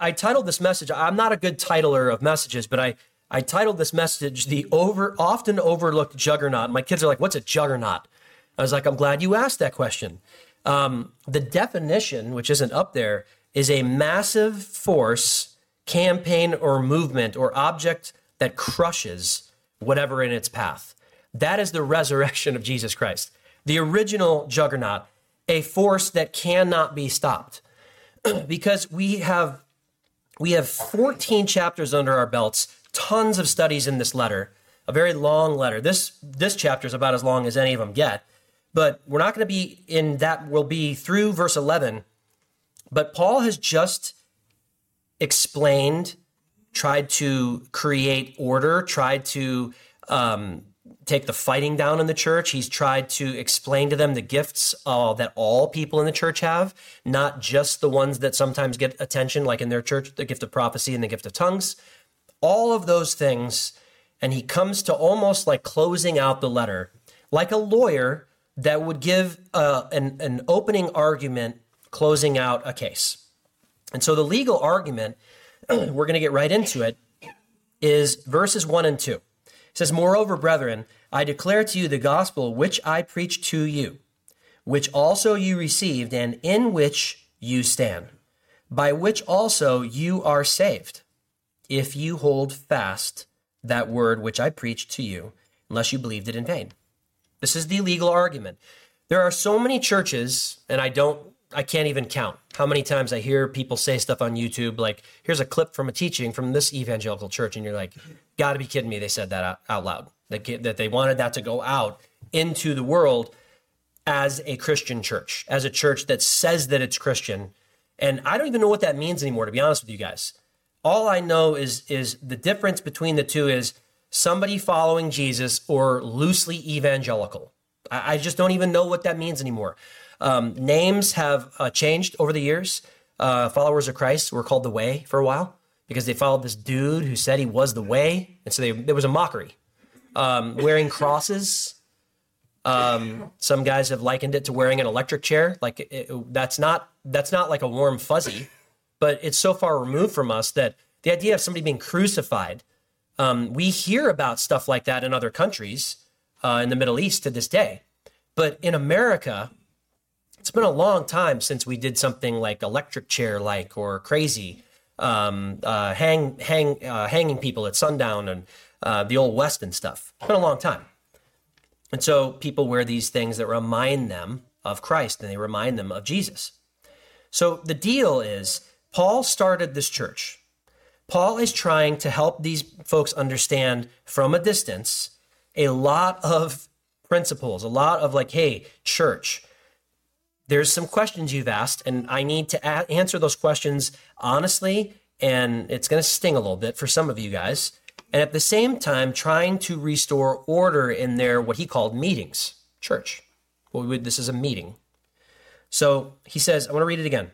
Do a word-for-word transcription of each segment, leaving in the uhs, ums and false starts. I titled this message, I'm not a good titler of messages, but I, I titled this message, The Over Often Overlooked Juggernaut. My kids are like, what's a juggernaut? I was like, I'm glad you asked that question. Um, the definition, which isn't up there, is a massive force, campaign, or movement, or object that crushes whatever in its path. That is the resurrection of Jesus Christ. The original juggernaut, a force that cannot be stopped. Because we have we have fourteen chapters under our belts, tons of studies in this letter, a very long letter. This this chapter is about as long as any of them get. But we're not going to be in that. We'll be through verse eleven. But Paul has just explained, tried to create order, tried to um, take the fighting down in the church. He's tried to explain to them the gifts uh, that all people in the church have, not just the ones that sometimes get attention, like in their church, the gift of prophecy and the gift of tongues, all of those things. And he comes to almost like closing out the letter, like a lawyer that would give uh, an, an opening argument, closing out a case. And so the legal argument, we're going to get right into it, is verses one and two. It says, moreover, brethren, I declare to you the gospel which I preached to you, which also you received and in which you stand, by which also you are saved, if you hold fast that word which I preached to you, unless you believed it in vain. This is the legal argument. There are so many churches, and I don't, I can't even count how many times I hear people say stuff on YouTube, like, here's a clip from a teaching from this evangelical church, and you're like, gotta be kidding me, they said that out, out loud, that, that they wanted that to go out into the world as a Christian church, as a church that says that it's Christian. And I don't even know what that means anymore, to be honest with you guys. All I know is is the difference between the two is somebody following Jesus or loosely evangelical. I, I just don't even know what that means anymore. Um, names have uh, changed over the years. Uh, followers of Christ were called the Way for a while because they followed this dude who said he was the Way. And so they, there was a mockery. Um, wearing crosses. Um, some guys have likened it to wearing an electric chair. Like it, it, that's not that's not like a warm fuzzy, but it's so far removed from us that the idea of somebody being crucified, um, we hear about stuff like that in other countries uh, in the Middle East to this day. But in America, it's been a long time since we did something like electric chair, like, or crazy, um, uh, hang, hang, uh, hanging people at sundown and uh, the old West and stuff. It's been a long time. And so people wear these things that remind them of Christ and they remind them of Jesus. So the deal is Paul started this church. Paul is trying to help these folks understand from a distance a lot of principles, a lot of like, hey, church, there's some questions you've asked, and I need to a- answer those questions honestly, and it's going to sting a little bit for some of you guys. And at the same time, trying to restore order in their, what he called meetings, church. Well, we would, this is a meeting. So he says, I want to read it again.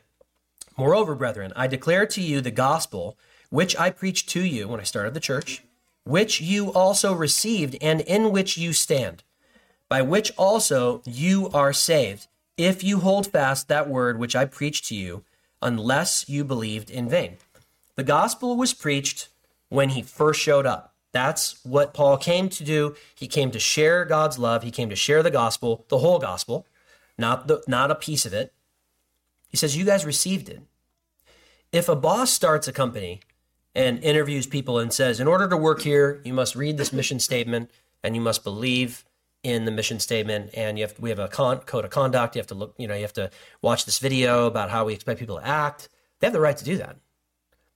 Moreover, brethren, I declare to you the gospel, which I preached to you when I started the church, which you also received and in which you stand, by which also you are saved, if you hold fast that word which I preached to you, unless you believed in vain. The gospel was preached when he first showed up. That's what Paul came to do. He came to share God's love. He came to share the gospel, the whole gospel, not the, not a piece of it. He says, you guys received it. If a boss starts a company and interviews people and says, in order to work here, you must read this mission statement and you must believe in the mission statement, and you have to, we have a con, code of conduct. You have to look, you know, you have to watch this video about how we expect people to act. They have the right to do that.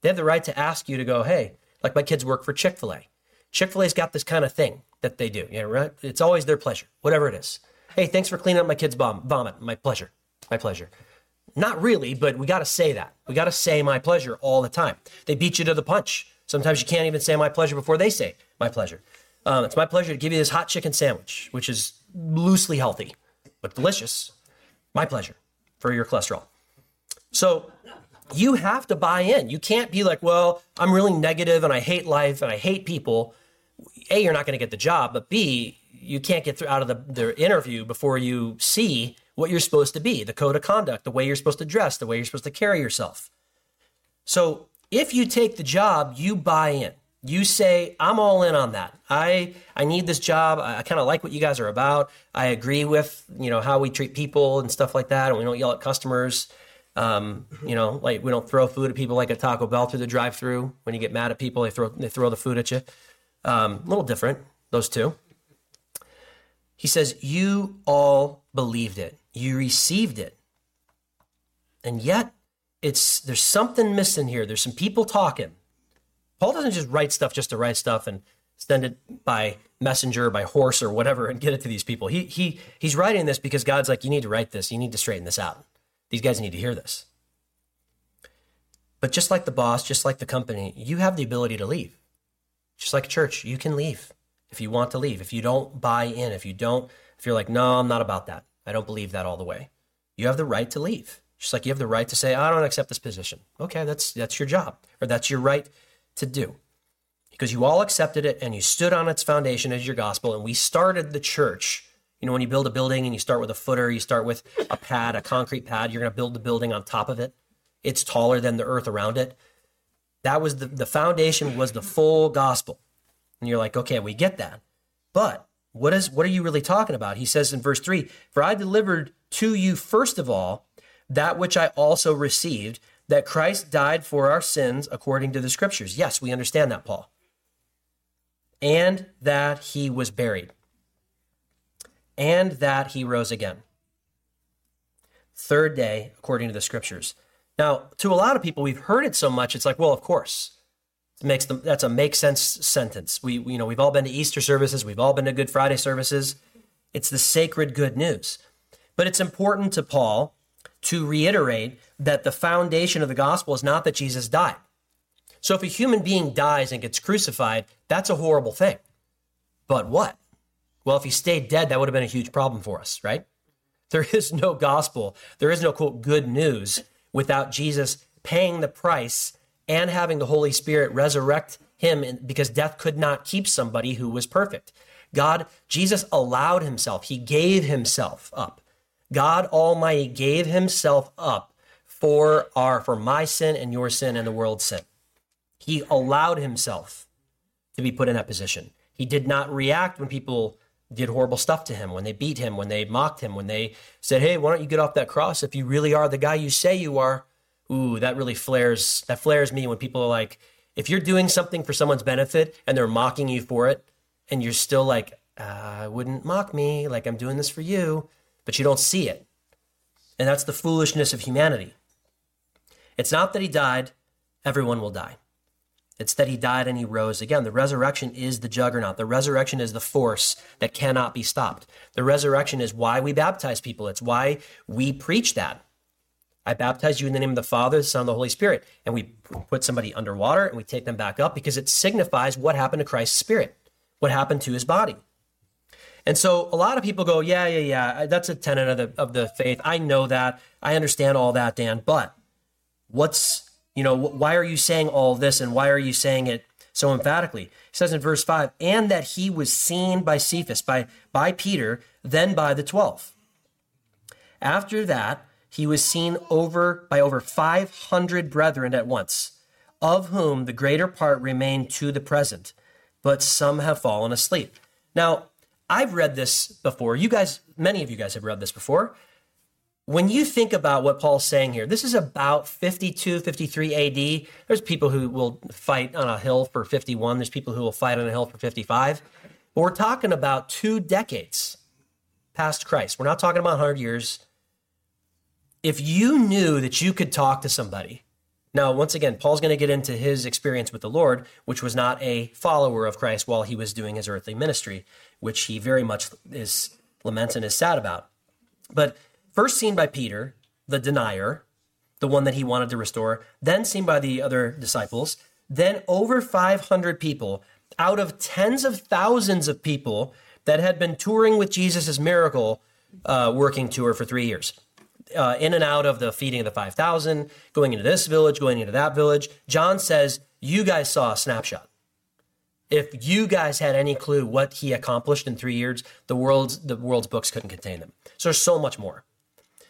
They have the right to ask you to go, hey, like my kids work for Chick-fil-A. Chick-fil-A's got this kind of thing that they do, you know, right? It's always their pleasure, whatever it is. Hey, thanks for cleaning up my kids' vom- vomit. My pleasure, my pleasure. Not really, but we got to say that. We got to say my pleasure all the time. They beat you to the punch. Sometimes you can't even say my pleasure before they say my pleasure. Um, it's my pleasure to give you this hot chicken sandwich, which is loosely healthy, but delicious. My pleasure for your cholesterol. So you have to buy in. You can't be like, well, I'm really negative and I hate life and I hate people. A, you're not going to get the job, but B, you can't get through out of the, the interview before you see what you're supposed to be, the code of conduct, the way you're supposed to dress, the way you're supposed to carry yourself. So If you take the job, you buy in. You say, I'm all in on that. I I need this job. I, I kind of like what you guys are about. I agree with, you know, how we treat people and stuff like that. And we don't yell at customers. Um, you know, like we don't throw food at people like a Taco Bell through the drive-thru. When you get mad at people, they throw they throw the food at you. Um, a little different, those two. He says, you all believed it. You received it. And yet, it's there's something missing here. There's some people talking. Paul doesn't just write stuff just to write stuff and send it by messenger, or by horse, or whatever, and get it to these people. He he he's writing this because God's like, you need to write this. You need to straighten this out. These guys need to hear this. But just like the boss, just like the company, you have the ability to leave. Just like a church, you can leave if you want to leave. If you don't buy in, if you don't, if you're like, no, I'm not about that. I don't believe that all the way. You have the right to leave. Just like you have the right to say, I don't accept this position. Okay, that's that's your job, or that's your right to do, because you all accepted it and you stood on its foundation as your gospel. And we started the church. You know, when you build a building and you start with a footer, you start with a pad, a concrete pad, you're going to build the building on top of it. It's taller than the earth around it. That was the, the foundation was the full gospel. And you're like, okay, we get that. But what is, what are you really talking about? He says in verse three, for I delivered to you, first of all, that which I also received, that Christ died for our sins according to the scriptures. Yes, we understand that, Paul. And that he was buried. And that he rose again. Third day, according to the scriptures. Now, to a lot of people, we've heard it so much, it's like, well, of course. It makes them, that's a make sense sentence. We, you know, we've all been to Easter services. We've all been to Good Friday services. It's the sacred good news. But it's important to Paul to reiterate that the foundation of the gospel is not that Jesus died. So if a human being dies and gets crucified, that's a horrible thing. But what? Well, if he stayed dead, that would have been a huge problem for us, right? There is no gospel. There is no, quote, good news without Jesus paying the price and having the Holy Spirit resurrect him, in, because death could not keep somebody who was perfect. God, Jesus allowed himself. He gave himself up. God Almighty gave himself up for our, for my sin and your sin and the world's sin. He allowed himself to be put in that position. He did not react when people did horrible stuff to him, when they beat him, when they mocked him, when they said, hey, why don't you get off that cross if you really are the guy you say you are? Ooh, that really flares, that flares me when people are like, if you're doing something for someone's benefit and they're mocking you for it, and you're still like, uh, wouldn't mock me, like I'm doing this for you. But you don't see it. And that's the foolishness of humanity. It's not that he died, everyone will die. It's that he died and he rose again. The resurrection is the juggernaut. The resurrection is the force that cannot be stopped. The resurrection is why we baptize people. It's why we preach that. I baptize you in the name of the Father, the Son, and the Holy Spirit. And we put somebody underwater and we take them back up, because it signifies what happened to Christ's spirit, what happened to his body. And so a lot of people go, yeah, yeah, yeah, that's a tenet of the, of the faith. I know that. I understand all that, Dan. But what's, you know, why are you saying all this, and why are you saying it so emphatically? It says in verse five, and that he was seen by Cephas, by, by Peter, then by the twelve. After that, he was seen over by over five hundred brethren at once, of whom the greater part remain to the present, but some have fallen asleep. Now, I've read this before. You guys, many of you guys have read this before. When you think about what Paul's saying here, this is about fifty-two, fifty-three A D. There's people who will fight on a hill for fifty-one. There's people who will fight on a hill for fifty-five. But we're talking about two decades past Christ. We're not talking about one hundred years. If you knew that you could talk to somebody. Now, once again, Paul's going to get into his experience with the Lord, which was not a follower of Christ while he was doing his earthly ministry, which he very much is laments and is sad about. But first seen by Peter, the denier, the one that he wanted to restore, then seen by the other disciples, then over five hundred people out of tens of thousands of people that had been touring with Jesus' miracle uh, working tour for three years. Uh, in and out of the feeding of the five thousand, going into this village, going into that village. John says, you guys saw a snapshot. If you guys had any clue what he accomplished in three years, the world's, the world's books couldn't contain them. So there's so much more.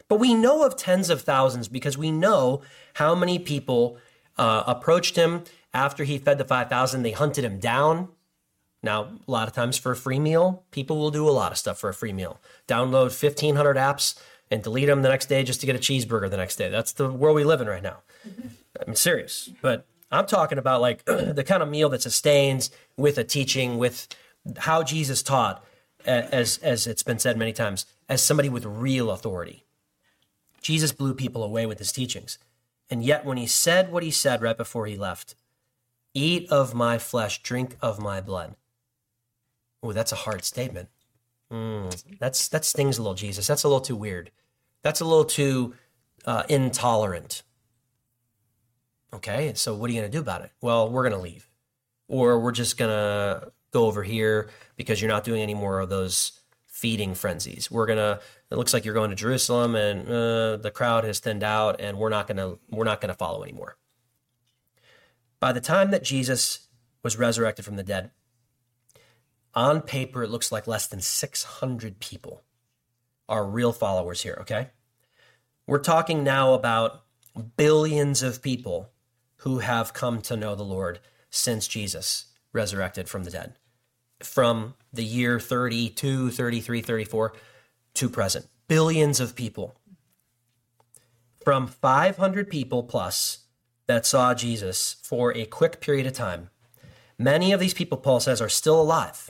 But we know of tens of thousands because we know how many people uh, approached him. After he fed the five thousand, they hunted him down. Now, a lot of times for a free meal, people will do a lot of stuff for a free meal. Download fifteen hundred apps and delete them the next day just to get a cheeseburger the next day. That's the world we live in right now. I'm serious. But I'm talking about like the kind of meal that sustains with a teaching, with how Jesus taught, as as it's been said many times, as somebody with real authority. Jesus blew people away with his teachings. And yet when he said what he said right before he left, eat of my flesh, drink of my blood. Oh, that's a hard statement. Mm, that's that stings a little, Jesus. That's a little too weird. That's a little too uh, intolerant. Okay, so what are you going to do about it? Well, we're going to leave. Or we're just going to go over here because you're not doing any more of those feeding frenzies. We're going to, it looks like you're going to Jerusalem and uh, the crowd has thinned out and we're not going to, we're not going to follow anymore. By the time that Jesus was resurrected from the dead, on paper, it looks like less than six hundred people are real followers here, okay? We're talking now about billions of people who have come to know the Lord since Jesus resurrected from the dead, from the year thirty-two, thirty-three, thirty-four to present. Billions of people. From five hundred people plus that saw Jesus for a quick period of time, many of these people, Paul says, are still alive.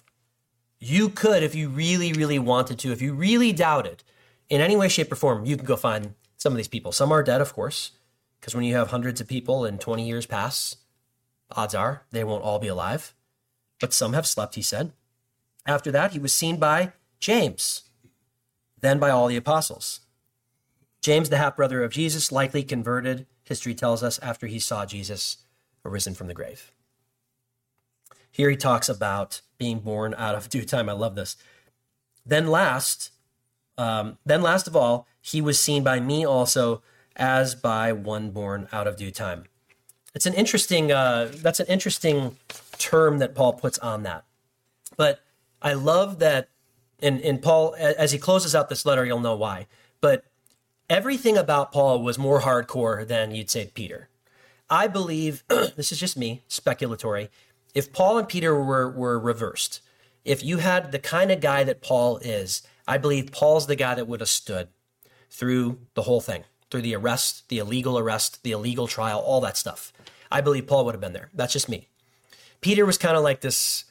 You could, if you really, really wanted to, if you really doubted, in any way, shape, or form, you can go find some of these people. Some are dead, of course, because when you have hundreds of people and twenty years pass, odds are they won't all be alive. But some have slept, he said. After that, he was seen by James, then by all the apostles. James, the half-brother of Jesus, likely converted, history tells us, after he saw Jesus arisen from the grave. Here he talks about being born out of due time. I love this. Then last, um, then last of all, he was seen by me also as by one born out of due time. It's an interesting, uh, that's an interesting term that Paul puts on that. But I love that, and, and Paul, as he closes out this letter, you'll know why. But everything about Paul was more hardcore than you'd say Peter. I believe, this is just me, speculatory, if Paul and Peter were, were reversed, if you had the kind of guy that Paul is, I believe Paul's the guy that would have stood through the whole thing, through the arrest, the illegal arrest, the illegal trial, all that stuff. I believe Paul would have been there. That's just me. Peter was kind of like this,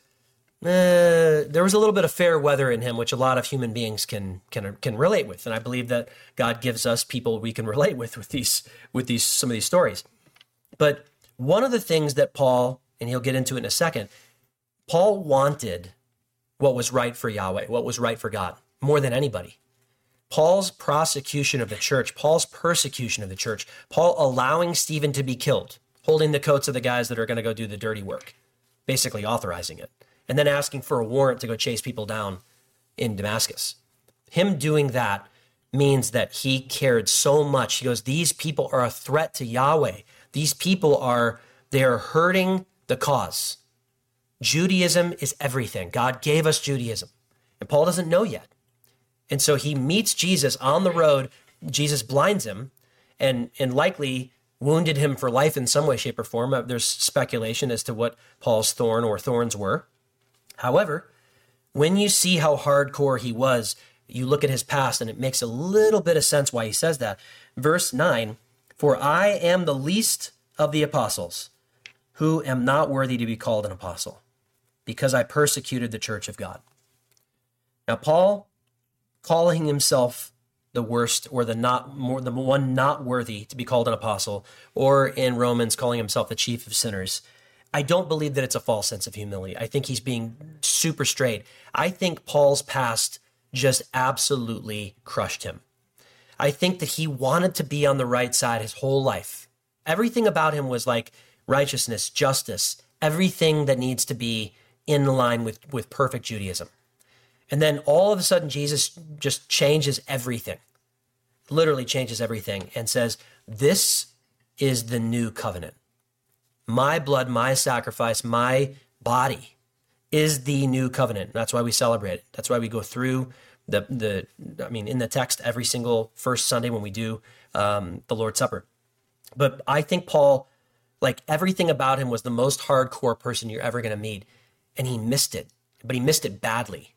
eh, there was a little bit of fair weather in him, which a lot of human beings can can can relate with. And I believe that God gives us people we can relate with with these with these some of these stories. But one of the things that Paul, and he'll get into it in a second, Paul wanted what was right for Yahweh, what was right for God, more than anybody. Paul's prosecution of the church, Paul's persecution of the church, Paul allowing Stephen to be killed, holding the coats of the guys that are going to go do the dirty work, basically authorizing it, and then asking for a warrant to go chase people down in Damascus. Him doing that means that he cared so much. He goes, these people are a threat to Yahweh. These people are, they are hurting the cause. Judaism is everything. God gave us Judaism. And Paul doesn't know yet. And so he meets Jesus on the road. Jesus blinds him and, and likely wounded him for life in some way, shape, or form. There's speculation as to what Paul's thorn or thorns were. However, when you see how hardcore he was, you look at his past and it makes a little bit of sense why he says that. Verse nine, for I am the least of the apostles, who am not worthy to be called an apostle, because I persecuted the church of God. Now, Paul, calling himself the worst or the not more the one not worthy to be called an apostle, or in Romans, calling himself the chief of sinners, I don't believe that it's a false sense of humility. I think he's being super straight. I think Paul's past just absolutely crushed him. I think that he wanted to be on the right side his whole life. Everything about him was like righteousness, justice, everything that needs to be in line with, with perfect Judaism. And then all of a sudden, Jesus just changes everything, literally changes everything, and says, this is the new covenant. My blood, my sacrifice, my body is the new covenant. That's why we celebrate it. That's why we go through the, the I mean, in the text every single first Sunday when we do um, the Lord's Supper. But I think Paul Like, everything about him was the most hardcore person you're ever going to meet. And he missed it, but he missed it badly.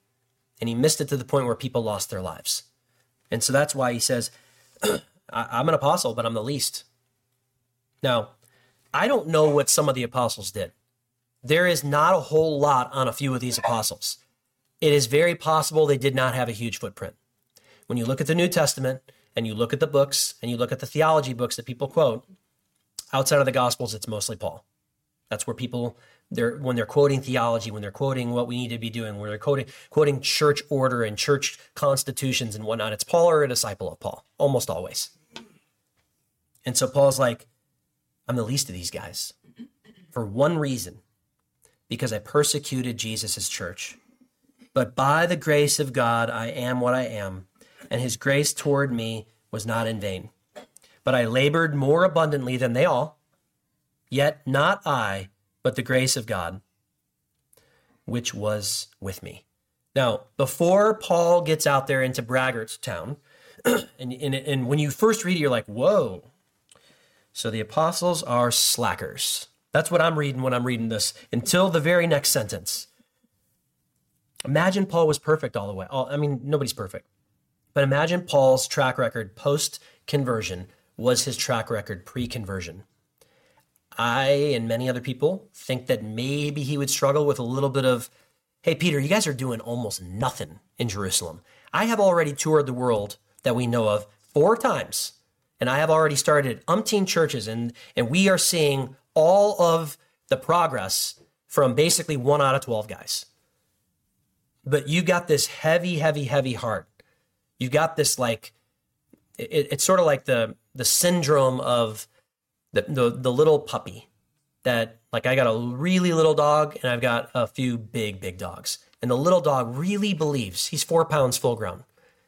And he missed it to the point where people lost their lives. And so that's why he says, I'm an apostle, but I'm the least. Now, I don't know what some of the apostles did. There is not a whole lot on a few of these apostles. It is very possible they did not have a huge footprint. When you look at the New Testament and you look at the books and you look at the theology books that people quote, outside of the Gospels, it's mostly Paul. That's where people, they're, when they're quoting theology, when they're quoting what we need to be doing, when they're quoting, quoting church order and church constitutions and whatnot, it's Paul or a disciple of Paul, almost always. And so Paul's like, I'm the least of these guys for one reason, because I persecuted Jesus's church. But by the grace of God, I am what I am, and his grace toward me was not in vain. But I labored more abundantly than they all, yet not I, but the grace of God, which was with me. Now, before Paul gets out there into braggart's town, and, and, and when you first read it, you're like, whoa. So the apostles are slackers. That's what I'm reading when I'm reading this, until the very next sentence. Imagine Paul was perfect all the way. I mean, nobody's perfect. But imagine Paul's track record post-conversion was his track record pre-conversion. I and many other people think that maybe he would struggle with a little bit of, hey, Peter, you guys are doing almost nothing in Jerusalem. I have already toured the world that we know of four times, and I have already started umpteen churches, and, and we are seeing all of the progress from basically one out of twelve guys. But you got this heavy, heavy, heavy heart. You got this, like, it, it's sort of like the the syndrome of the, the the little puppy that, like, I got a really little dog and I've got a few big, big dogs. And the little dog really believes, he's four pounds full grown.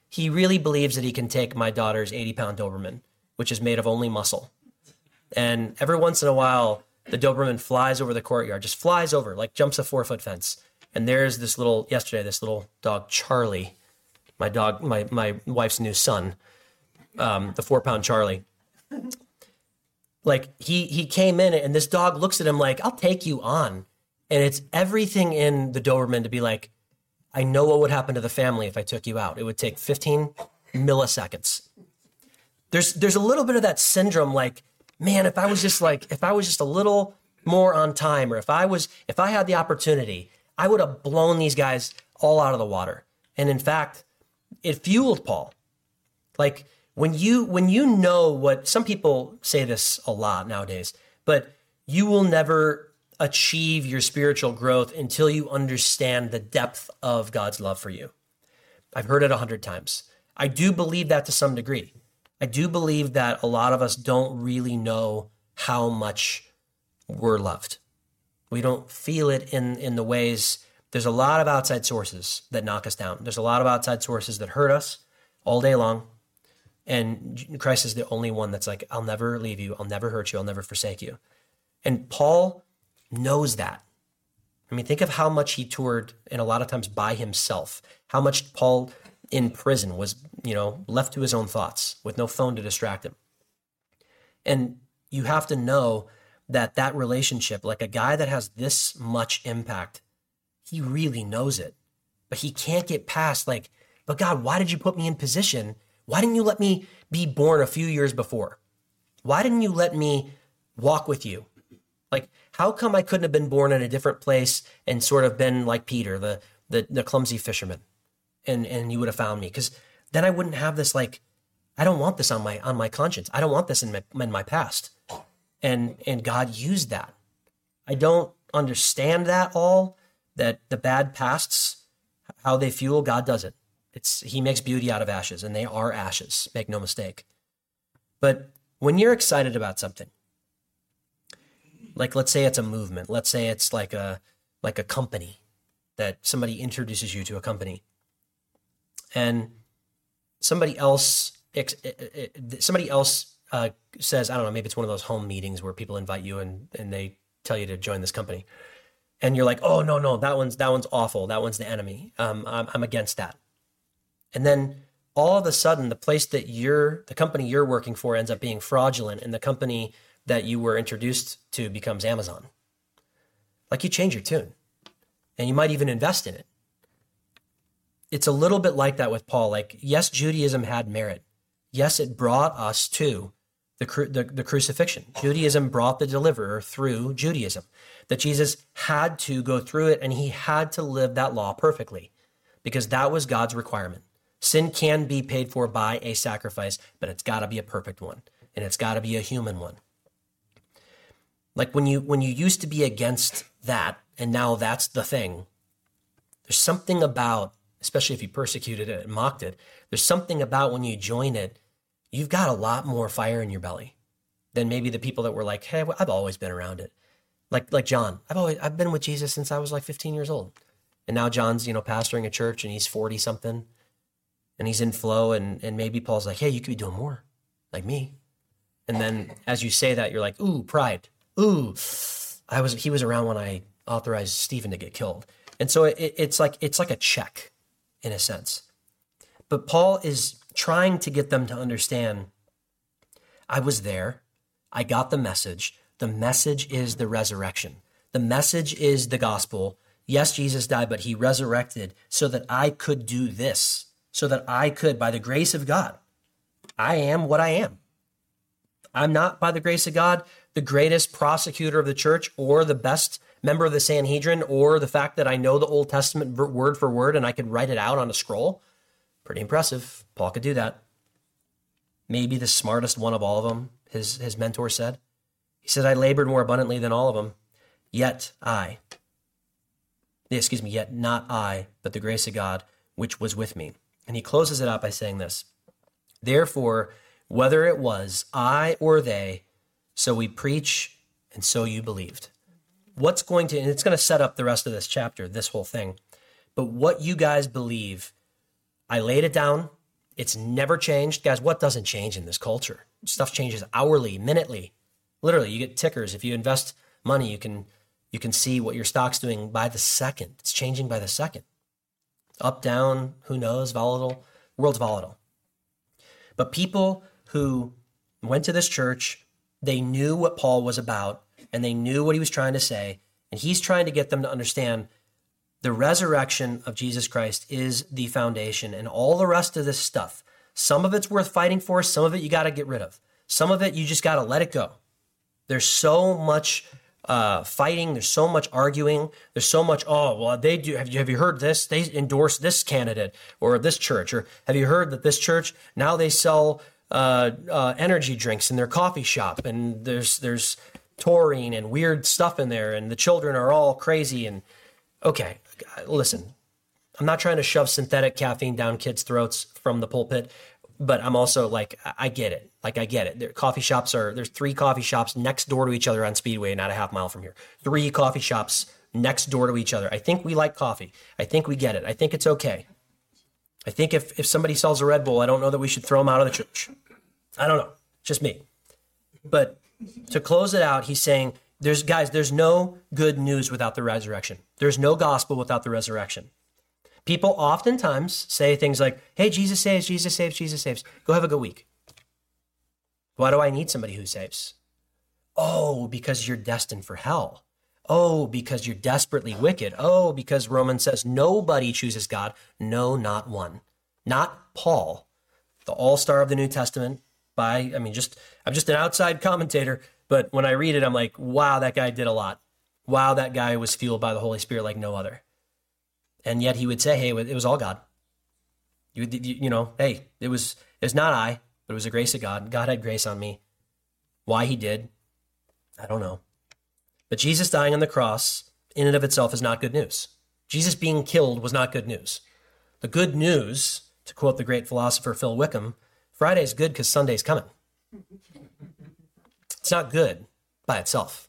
He really believes that he can take my daughter's eighty pound Doberman, which is made of only muscle. And every once in a while, the Doberman flies over the courtyard, just flies over, like jumps a four foot fence. And there's this little, yesterday, this little dog, Charlie, my dog, my, my wife's new son, um, the four pound Charlie. Like he, he came in and this dog looks at him like, I'll take you on. And it's everything in the Doberman to be like, I know what would happen to the family if I took you out. It would take fifteen milliseconds. There's, there's a little bit of that syndrome. Like, man, if I was just like, if I was just a little more on time, or if I was, if I had the opportunity, I would have blown these guys all out of the water. And in fact, it fueled Paul. Like when you, when you know what, some people say this a lot nowadays, but you will never achieve your spiritual growth until you understand the depth of God's love for you. I've heard it a hundred times. I do believe that to some degree. I do believe that a lot of us don't really know how much we're loved. We don't feel it in, in the ways. There's a lot of outside sources that knock us down. There's a lot of outside sources that hurt us all day long. And Christ is the only one that's like, I'll never leave you. I'll never hurt you. I'll never forsake you. And Paul knows that. I mean, think of how much he toured, and a lot of times by himself, how much Paul in prison was, you know, left to his own thoughts with no phone to distract him. And you have to know that that relationship, like a guy that has this much impact, he really knows it, but he can't get past like, but God, why did you put me in position? Why didn't you let me be born a few years before? Why didn't you let me walk with you? Like, how come I couldn't have been born in a different place and sort of been like Peter, the the, the clumsy fisherman, and, and you would have found me? Because then I wouldn't have this, like, I don't want this on my on my conscience. I don't want this in my, in my past. And and God used that. I don't understand that all, that the bad pasts, how they fuel, God does it. It's, he makes beauty out of ashes, and they are ashes, make no mistake. But when you're excited about something, like let's say it's a movement, let's say it's like a like a company, that somebody introduces you to a company, and somebody else somebody else Uh, says, I don't know, maybe it's one of those home meetings where people invite you and, and they tell you to join this company. And you're like, oh, no, no, that one's that one's awful. That one's the enemy. Um, I'm, I'm against that. And then all of a sudden, the place that you're, the company you're working for ends up being fraudulent, and the company that you were introduced to becomes Amazon. Like you change your tune and you might even invest in it. It's a little bit like that with Paul. Like, yes, Judaism had merit. Yes, it brought us to the, cru- the, the crucifixion. Judaism brought the deliverer through Judaism, that Jesus had to go through it and he had to live that law perfectly because that was God's requirement. Sin can be paid for by a sacrifice, but it's got to be a perfect one and it's got to be a human one. Like when you when you used to be against that and now that's the thing, there's something about, especially if you persecuted it and mocked it, there's something about when you join it, you've got a lot more fire in your belly than maybe the people that were like, hey, I've always been around it. Like like John, I've always I've been with Jesus since I was like fifteen years old. And now John's, you know, pastoring a church and he's forty something and he's in flow and and maybe Paul's like, hey, you could be doing more like me. And then as you say that, you're like, ooh, pride. Ooh, I was. He was around when I authorized Stephen to get killed, and so it, it's like it's like a check, in a sense. But Paul is trying to get them to understand. I was there. I got the message. The message is the resurrection. The message is the gospel. Yes, Jesus died, but he resurrected so that I could do this. So that I could, by the grace of God, I am what I am. I'm not, by the grace of God, the greatest prosecutor of the church or the best member of the Sanhedrin or the fact that I know the Old Testament word for word and I could write it out on a scroll. Pretty impressive. Paul could do that. Maybe the smartest one of all of them, his, his mentor said. He said, I labored more abundantly than all of them, yet I, excuse me, yet not I, but the grace of God, which was with me. And he closes it out by saying this, therefore, whether it was I or they, so we preach, and so you believed. What's going to, and it's going to set up the rest of this chapter, this whole thing. But what you guys believe, I laid it down. It's never changed. Guys, what doesn't change in this culture? Stuff changes hourly, minutely. Literally, you get tickers. If you invest money, you can you can see what your stock's doing by the second. It's changing by the second. Up, down, who knows, volatile. The world's volatile. But people who went to this church, they knew what Paul was about and they knew what he was trying to say. And he's trying to get them to understand the resurrection of Jesus Christ is the foundation and all the rest of this stuff. Some of it's worth fighting for. Some of it you got to get rid of. Some of it you just got to let it go. There's so much uh, fighting. There's so much arguing. There's so much, oh, well, they do. Have you, have you heard this? They endorse this candidate or this church. Or have you heard that this church, now they sell Uh, uh, energy drinks in their coffee shop, and there's there's taurine and weird stuff in there, and the children are all crazy. And okay, listen, I'm not trying to shove synthetic caffeine down kids' throats from the pulpit, but I'm also like, I get it. Like I get it. There, coffee shops are there's three coffee shops next door to each other on Speedway, not a half mile from here. Three coffee shops next door to each other. I think we like coffee. I think we get it. I think it's okay. I think if, if somebody sells a Red Bull, I don't know that we should throw them out of the church. I don't know. Just me. But to close it out, he's saying, "There's guys, there's no good news without the resurrection. There's no gospel without the resurrection." People oftentimes say things like, hey, Jesus saves, Jesus saves, Jesus saves. Go have a good week. Why do I need somebody who saves? Oh, because you're destined for hell. Oh, because you're desperately wicked. Oh, because Romans says nobody chooses God. No, not one. Not Paul, the all-star of the New Testament. By, I mean, just I'm just an outside commentator, but when I read it, I'm like, wow, that guy did a lot. Wow, that guy was fueled by the Holy Spirit like no other. And yet he would say, hey, it was all God. You, you, you know, hey, it was, it was not I, but it was the grace of God. God had grace on me. Why he did, I don't know. But Jesus dying on the cross in and of itself is not good news. Jesus being killed was not good news. The good news, to quote the great philosopher Phil Wickham, Friday's good because Sunday's coming. It's not good by itself.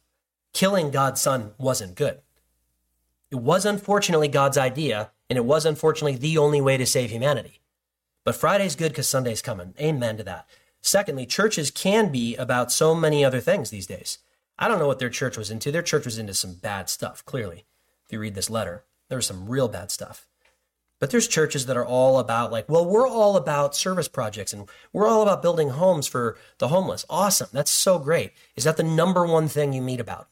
Killing God's son wasn't good. It was unfortunately God's idea, and it was unfortunately the only way to save humanity. But Friday's good because Sunday's coming. Amen to that. Secondly, churches can be about so many other things these days. I don't know what their church was into. Their church was into some bad stuff, clearly. If you read this letter, there was some real bad stuff. But there's churches that are all about like, well, we're all about service projects and we're all about building homes for the homeless. Awesome. That's so great. Is that the number one thing you meet about?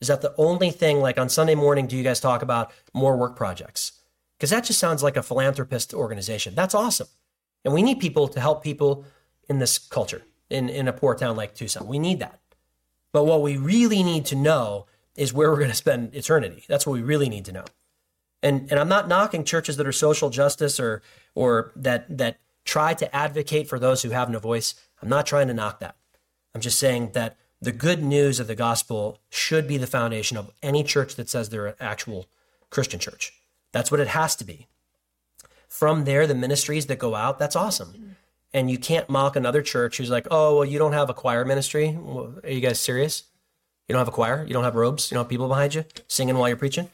Is that the only thing, like on Sunday morning, do you guys talk about more work projects? Because that just sounds like a philanthropist organization. That's awesome. And we need people to help people in this culture, in, in a poor town like Tucson. We need that. But what we really need to know is where we're going to spend eternity. That's what we really need to know. And and I'm not knocking churches that are social justice or or that that try to advocate for those who have no voice. I'm not trying to knock that. I'm just saying that the good news of the gospel should be the foundation of any church that says they're an actual Christian church. That's what it has to be. From there, the ministries that go out, that's awesome. And you can't mock another church who's like, oh, well, you don't have a choir ministry. Well, are you guys serious? You don't have a choir? You don't have robes? You don't have people behind you singing while you're preaching?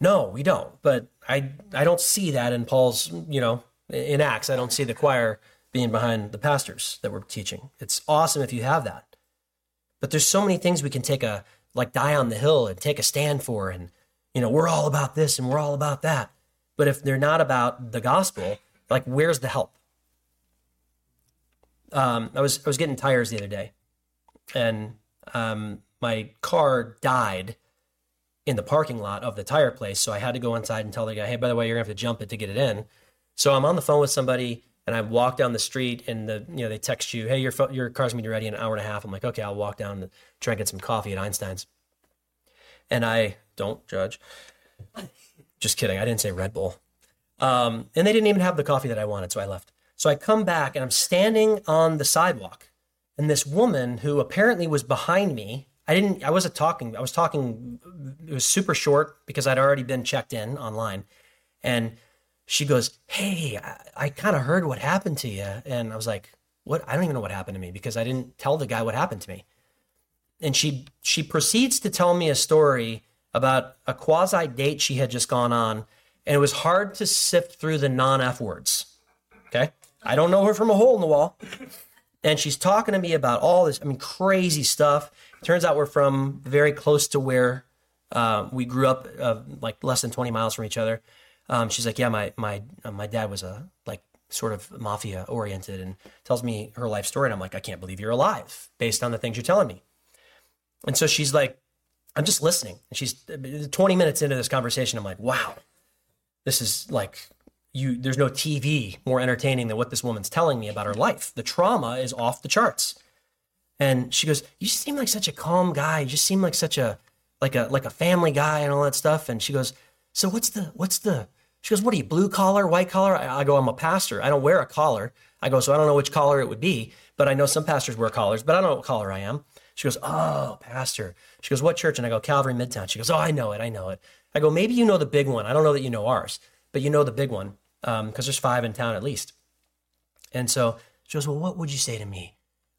No, we don't. But I I don't see that in Paul's, you know, in Acts. I don't see the choir being behind the pastors that we're teaching. It's awesome if you have that. But there's so many things we can take a, like die on the hill and take a stand for. And, you know, we're all about this and we're all about that. But if they're not about the gospel, like where's the help? Um, I was I was getting tires the other day and um, my car died in the parking lot of the tire place. So I had to go inside and tell the guy, hey, by the way, you're gonna have to jump it to get it in. So I'm on the phone with somebody and I walk down the street and the, you know, they text you, hey, your phone, your car's gonna be ready in an hour and a half. I'm like, okay, I'll walk down and try and get some coffee at Einstein's. And I don't judge. Just kidding. I didn't say Red Bull. Um, and they didn't even have the coffee that I wanted. So I left. So I come back and I'm standing on the sidewalk and this woman who apparently was behind me, I didn't, I wasn't talking. I was talking, it was super short because I'd already been checked in online. And she goes, hey, I, I kind of heard what happened to you. And I was like, what? I don't even know what happened to me because I didn't tell the guy what happened to me. And she, she proceeds to tell me a story about a quasi date she had just gone on. And it was hard to sift through the non F words. Okay. I don't know her from a hole in the wall. And she's talking to me about all this, I mean, crazy stuff. Turns out we're from very close to where uh, we grew up, uh, like less than twenty miles from each other. Um, she's like, yeah, my my uh, my dad was a like sort of mafia oriented, and tells me her life story. And I'm like, I can't believe you're alive based on the things you're telling me. And so she's like, I'm just listening. And she's twenty minutes into this conversation. I'm like, wow, this is like you. There's no T V more entertaining than what this woman's telling me about her life. The trauma is off the charts. And she goes, you seem like such a calm guy. You just seem like such a, like a, like a family guy and all that stuff. And she goes, so what's the, what's the, she goes, what are you, blue collar, white collar? I, I go, I'm a pastor. I don't wear a collar. I go, so I don't know which collar it would be, but I know some pastors wear collars, but I don't know what collar I am. She goes, oh, pastor. She goes, what church? And I go, Calvary Midtown. She goes, oh, I know it. I know it. I go, maybe you know the big one. I don't know that you know ours, but you know the big one. Um, cause there's five in town at least. And so she goes, well, what would you say to me?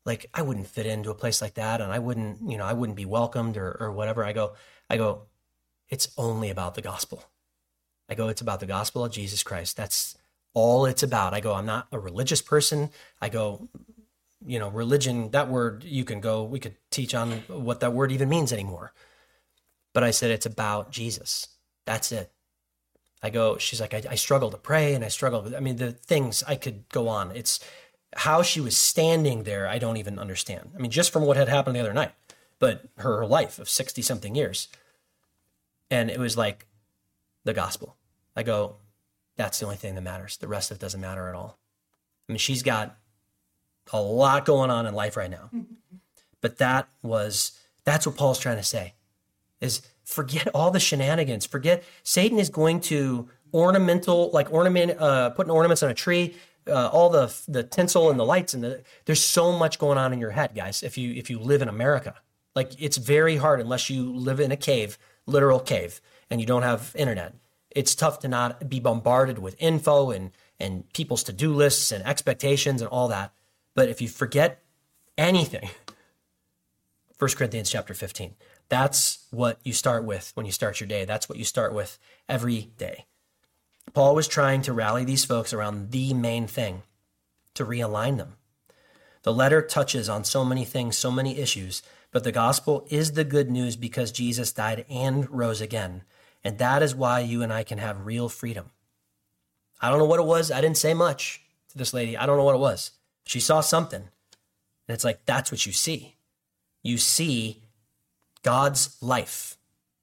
Like, I wouldn't fit into a place like that. And I wouldn't, you know, I wouldn't be welcomed or, or whatever. I go, I go, it's only about the gospel. I go, it's about the gospel of Jesus Christ. That's all it's about. I go, I'm not a religious person. I go, you know, religion, that word, you can go, we could teach on what that word even means anymore. But I said, it's about Jesus. That's it. I go, she's like, I, I struggle to pray and I struggle with, I mean, the things I could go on. It's, how she was standing there, I don't even understand. I mean, just from what had happened the other night, but her life of sixty-something years. And it was like the gospel. I go, that's the only thing that matters. The rest of it doesn't matter at all. I mean, she's got a lot going on in life right now. But that was, that's what Paul's trying to say, is forget all the shenanigans. Forget, Satan is going to ornamental, like ornament, uh, putting ornaments on a tree, Uh, all the the tinsel and the lights and the, there's so much going on in your head, guys. If you if you live in America, like it's very hard unless you live in a cave, literal cave, and you don't have internet. It's tough to not be bombarded with info and and people's to-do lists and expectations and all that. But if you forget anything, First Corinthians chapter fifteen, that's what you start with when you start your day. That's what you start with every day. Paul was trying to rally these folks around the main thing, to realign them. The letter touches on so many things, so many issues, but the gospel is the good news because Jesus died and rose again. And that is why you and I can have real freedom. I don't know what it was. I didn't say much to this lady. I don't know what it was. She saw something. And it's like, that's what you see. You see God's life,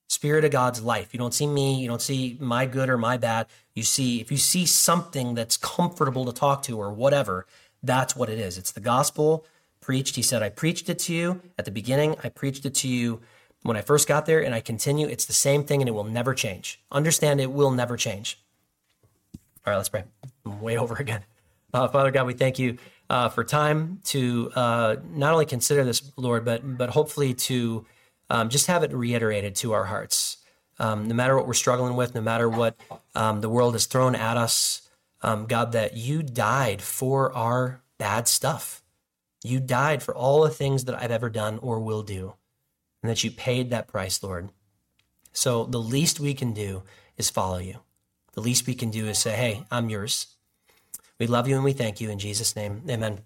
Spirit of God's life. You don't see me. You don't see my good or my bad. You see, if you see something that's comfortable to talk to or whatever, that's what it is. It's the gospel preached. He said, I preached it to you at the beginning. I preached it to you when I first got there, and I continue. It's the same thing, and it will never change. Understand, it will never change. All right, let's pray. I'm way over again. Uh, Father God, we thank you uh, for time to uh, not only consider this, Lord, but but hopefully to um, just have it reiterated to our hearts. Um, no matter what we're struggling with, no matter what um, the world has thrown at us, um, God, that you died for our bad stuff. You died for all the things that I've ever done or will do, and that you paid that price, Lord. So the least we can do is follow you. The least we can do is say, hey, I'm yours. We love you and we thank you in Jesus' name. Amen.